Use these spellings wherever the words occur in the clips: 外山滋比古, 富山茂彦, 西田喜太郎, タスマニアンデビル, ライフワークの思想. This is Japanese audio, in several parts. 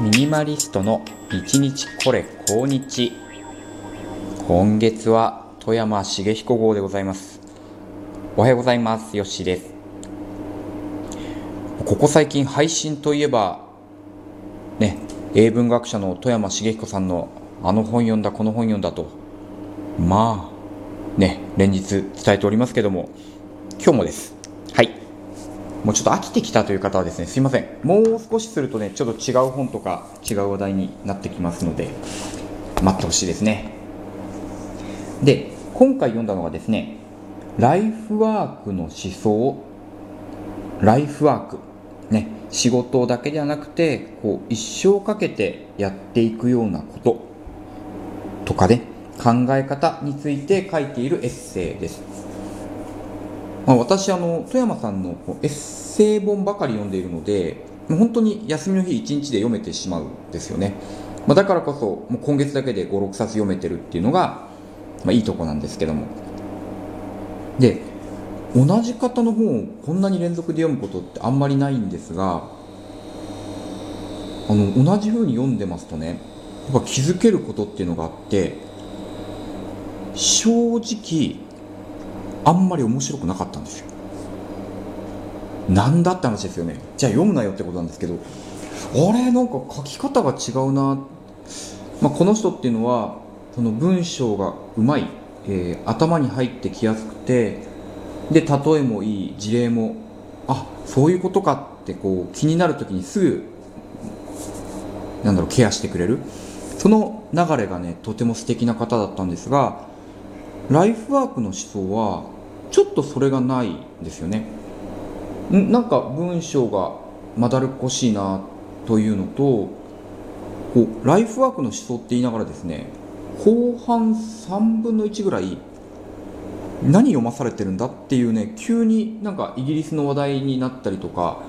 ミニマリストの1日これ今日、今月は富山茂彦号でございます。おはようございます、よしです。ここ最近配信といえばね、英文学者の富山茂彦さんのあの本読んだこの本読んだと、まあね、連日伝えておりますけども、今日もです。はい、もうちょっと飽きてきたという方はですね、すいません、もう少しするとね、ちょっと違う本とか違う話題になってきますので待ってほしいですね。で、今回読んだのがですね、ライフワークの思想、ライフワークね、仕事だけではなくてこう一生かけてやっていくようなこととかね、考え方について書いているエッセイです。まあ、私富山さんのエッセイ本ばかり読んでいるので、もう本当に休みの日一日で読めてしまうんですよね。まあ、だからこそもう今月だけで5、6冊読めてるっていうのが、まあ、いいとこなんですけども、で同じ方の本をこんなに連続で読むことってあんまりないんですが、同じ風に読んでますとね、やっぱ気づけることっていうのがあって、正直あんまり面白くなかったんですよ。なんだって話ですよね。じゃあ読むなよってことなんですけど、あれなんか書き方が違うな、まあ、この人っていうのはその文章がうまい、頭に入ってきやすくて、で例えもいい、事例もあそういうことかってこう気になるときにすぐなんだろうケアしてくれる、その流れがねとても素敵な方だったんですが、ライフワークの思想はちょっとそれがないんですよね。なんか文章がまだるっこしいなというのと、こうライフワークの思想って言いながらですね、後半3分の1ぐらい何読まされてるんだっていうね、急になんかイギリスの話題になったりとか、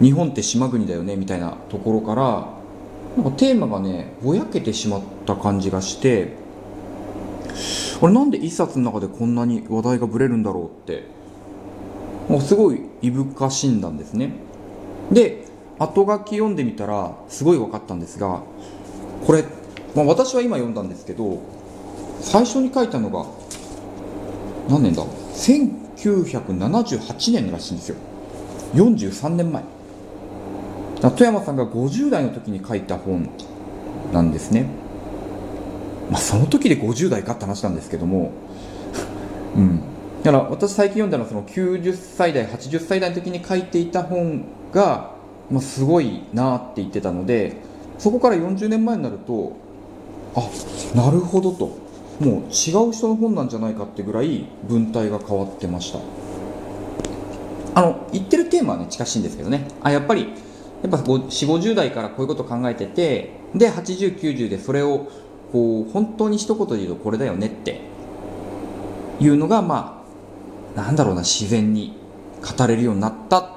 日本って島国だよねみたいなところから、なんかテーマがねぼやけてしまった感じがして、あれなんで一冊の中でこんなに話題がぶれるんだろうって、もうすごいいぶかしんだんですね。で後書き読んでみたらすごい分かったんですが、これ、まあ、私は今読んだんですけど、最初に書いたのが何年だ、1978年らしいんですよ。43年前、富山さんが50代の時に書いた本なんですね。まあ、その時で50代かって話なんですけども、うん、だから私最近読んだのはその90歳代80歳代の時に書いていた本が、まあ、すごいなって言ってたので、そこから40年前になると、あ、なるほどと、もう違う人の本なんじゃないかってぐらい文体が変わってました。言ってるテーマはね近しいんですけどね、あやっぱ4、50代からこういうこと考えてて、で80、90でそれをこう本当に一言で言うとこれだよねっていうのが、まあなんだろうな、自然に語れるようになった。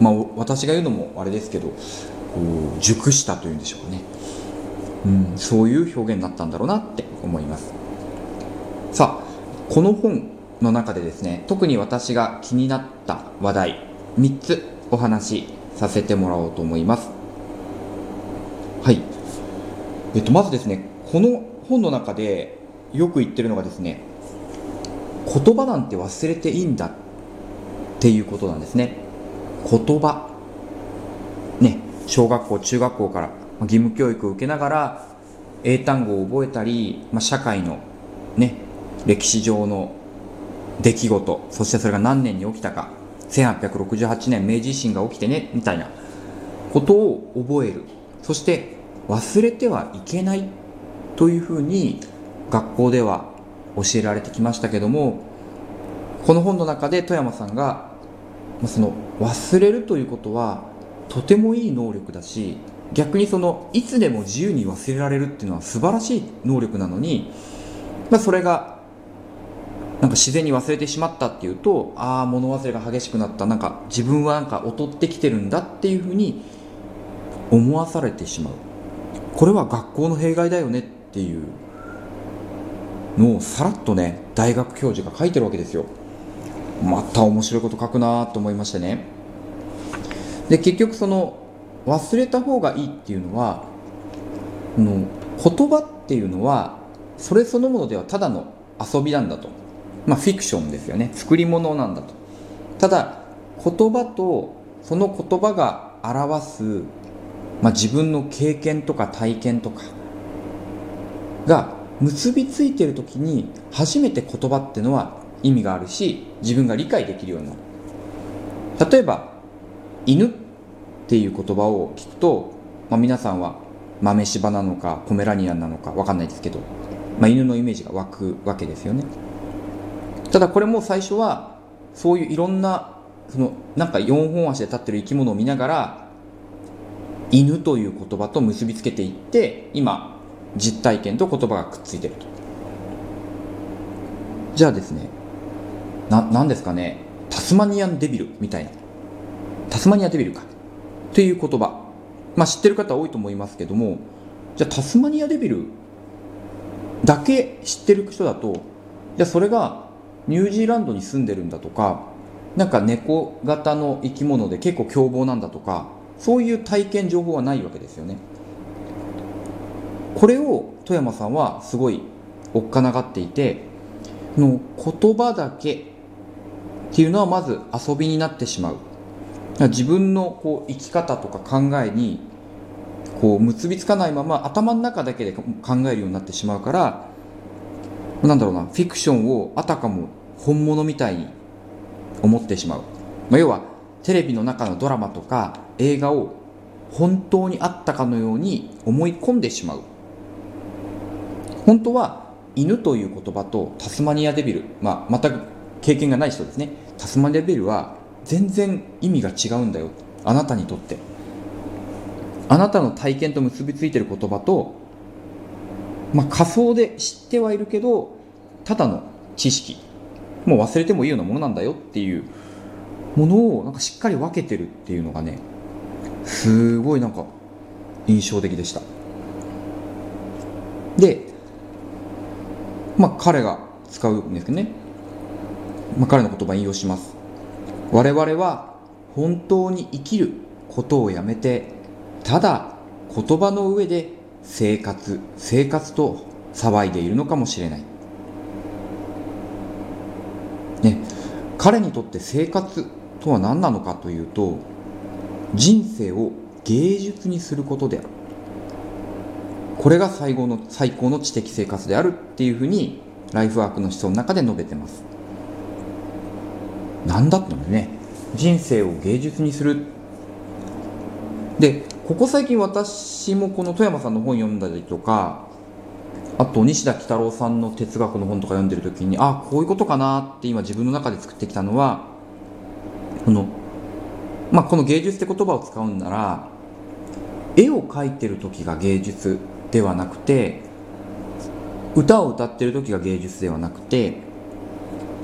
まあ私が言うのもあれですけど、熟したというんでしょうかね、うん、そういう表現になったんだろうなって思います。さあ、この本の中でですね、特に私が気になった話題3つお話しさせてもらおうと思います。はい、まずですね、この本の中でよく言ってるのがですね、言葉なんて忘れていいんだっていうことなんですね。言葉ね、小学校中学校から義務教育を受けながら英単語を覚えたり、まあ、社会のね歴史上の出来事、そしてそれが何年に起きたか、1868年明治維新が起きてねみたいなことを覚える、そして忘れてはいけないというふうに学校では教えられてきましたけども、この本の中で富山さんがその忘れるということはとてもいい能力だし、逆にそのいつでも自由に忘れられるっていうのは素晴らしい能力なのに、まあ、それがなんか自然に忘れてしまったっていうと、ああ物忘れが激しくなった、なんか自分はなんか劣ってきてるんだっていうふうに思わされてしまう、これは学校の弊害だよねっていうのをさらっとね大学教授が書いてるわけですよ。また面白いこと書くなと思いましてね。で結局その忘れた方がいいっていうのは、言葉っていうのはそれそのものではただの遊びなんだと、フィクションですよね、作り物なんだと。ただ言葉とその言葉が表す、自分の経験とか体験とかが結びついている時に初めて言葉っていうのは意味があるし、自分が理解できるようになる。例えば犬っていう言葉を聞くと、皆さんは豆柴なのかポメラニアンなのか分かんないですけど、犬のイメージが湧くわけですよね。ただこれも最初はそういういろんな4本足で立ってる生き物を見ながら犬という言葉と結びつけていって、今実体験と言葉がくっついてると。じゃあですね、なんですかね、タスマニアンデビルみたいな、タスマニアデビルかという言葉、知ってる方多いと思いますけども、じゃあタスマニアデビルだけ知ってる人だと、じゃあそれがニュージーランドに住んでるんだとか、猫型の生き物で結構凶暴なんだとか、そういう体験情報はないわけですよね。これを外山さんはすごいおっかながっていて、の言葉だけっていうのはまず遊びになってしまう。自分の生き方とか考えに結びつかないまま頭の中だけで考えるようになってしまうから、フィクションをあたかも本物みたいに思ってしまう。要はテレビの中のドラマとか映画を本当にあったかのように思い込んでしまう。本当は犬という言葉とタスマニアデビル、全く経験がない人ですね、タスマニアデビルは全然意味が違うんだよ、あなたにとって。あなたの体験と結びついている言葉と、仮想で知ってはいるけどただの知識、もう忘れてもいいようなものなんだよっていうものをしっかり分けてるっていうのがね、すごい印象的でした。で、彼が使うんですけどね、彼の言葉引用します。我々は本当に生きることをやめて、ただ言葉の上で生活と騒いでいるのかもしれない、彼にとって生活とは何なのかというと、人生を芸術にすることである。これが最高の知的生活であるっていうふうにライフワークの思想の中で述べてます。なんだったのね、人生を芸術にする。で、ここ最近私もこの外山さんの本読んだりとか、あと西田喜太郎さんの哲学の本とか読んでる時に、こういうことかなって今自分の中で作ってきたのは、この芸術って言葉を使うんなら、絵を描いてる時が芸術ではなくて、歌を歌ってる時が芸術ではなくて、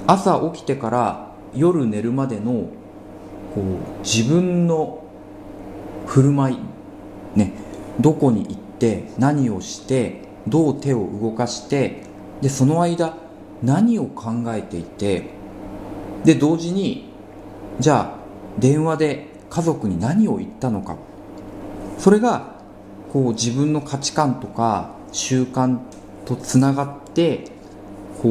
朝起きてから夜寝るまでの自分の振る舞い、どこに行って何をしてどう手を動かして、でその間何を考えていて、で同時にじゃあ電話で家族に何を言ったのか、それが自分の価値観とか習慣とつながって、ヨ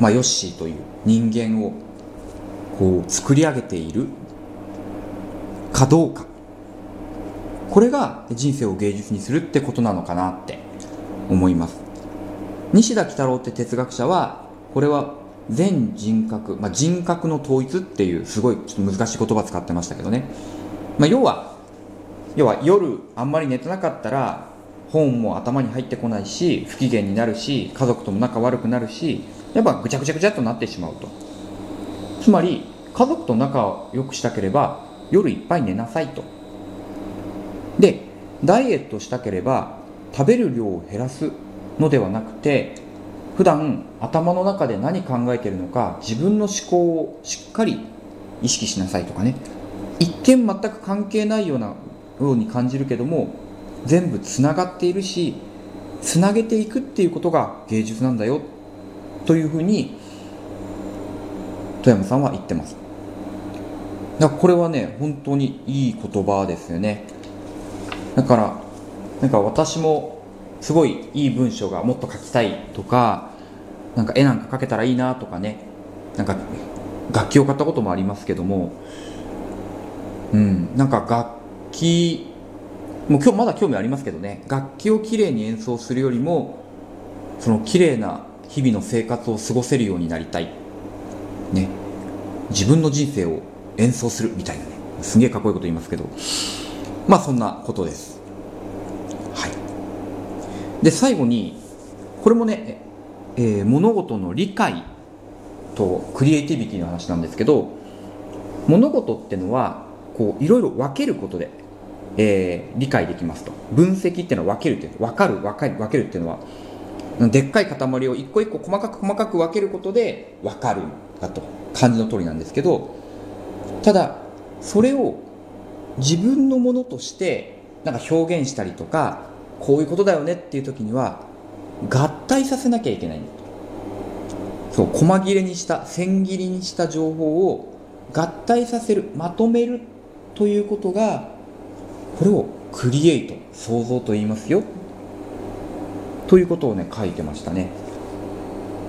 ッシーという人間を作り上げているかどうか、これが人生を芸術にするってことなのかなって思います。西田喜太郎って哲学者は、これは全人格、人格の統一っていうすごいちょっと難しい言葉使ってましたけどね、要は夜あんまり寝てなかったら本も頭に入ってこないし、不機嫌になるし、家族とも仲悪くなるし、やっぱぐちゃぐちゃぐちゃっとなってしまうと。つまり家族と仲を良くしたければ夜いっぱい寝なさいと。でダイエットしたければ食べる量を減らすのではなくて、普段頭の中で何考えているのか、自分の思考をしっかり意識しなさいとかね、一見全く関係ないように感じるけども、全部つながっているし、つなげていくっていうことが芸術なんだよというふうに外山さんは言ってます。なんかこれはね、本当にいい言葉ですよね。だからなんか私もすごいいい文章がもっと書きたいとか、なんか絵なんか描けたらいいなとかね、なんか楽器を買ったこともありますけども、なんか楽器もう今日まだ興味ありますけどね、楽器をきれいに演奏するよりもそのきれいな日々の生活を過ごせるようになりたいね、自分の人生を演奏するみたいなね、すげえかっこいいこと言いますけど、まあそんなことです。はい。で最後にこれもね、物事の理解とクリエイティビティの話なんですけど、物事ってのはこういろいろ分けることで、理解できますと。分析っていうのは分けるっていう、分けるっていうのはでっかい塊を一個一個細かく分けることで分かるんだと、漢字の通りなんですけど、ただそれを自分のものとしてなんか表現したりとか、こういうことだよねっていう時には合体させなきゃいけない。そう、細切れにした千切りにした情報を合体させる、まとめるということが、これをクリエイト、創造と言いますよということをね書いてましたね。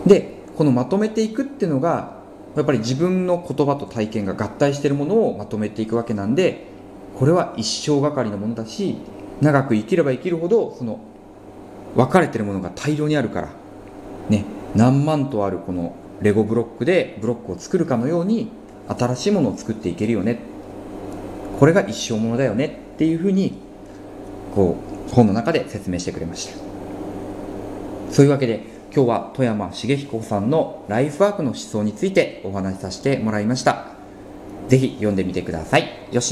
でこのまとめていくっていうのがやっぱり自分の言葉と体験が合体しているものをまとめていくわけなんで、これは一生がかりのものだし、長く生きれば生きるほどその分かれているものが大量にあるからね、何万とあるこのレゴブロックでブロックを作るかのように新しいものを作っていけるよね、これが一生ものだよねっていうふうにこう本の中で説明してくれました。そういうわけで今日は外山茂彦さんのライフワークの思想についてお話しさせてもらいました。ぜひ読んでみてください。よし。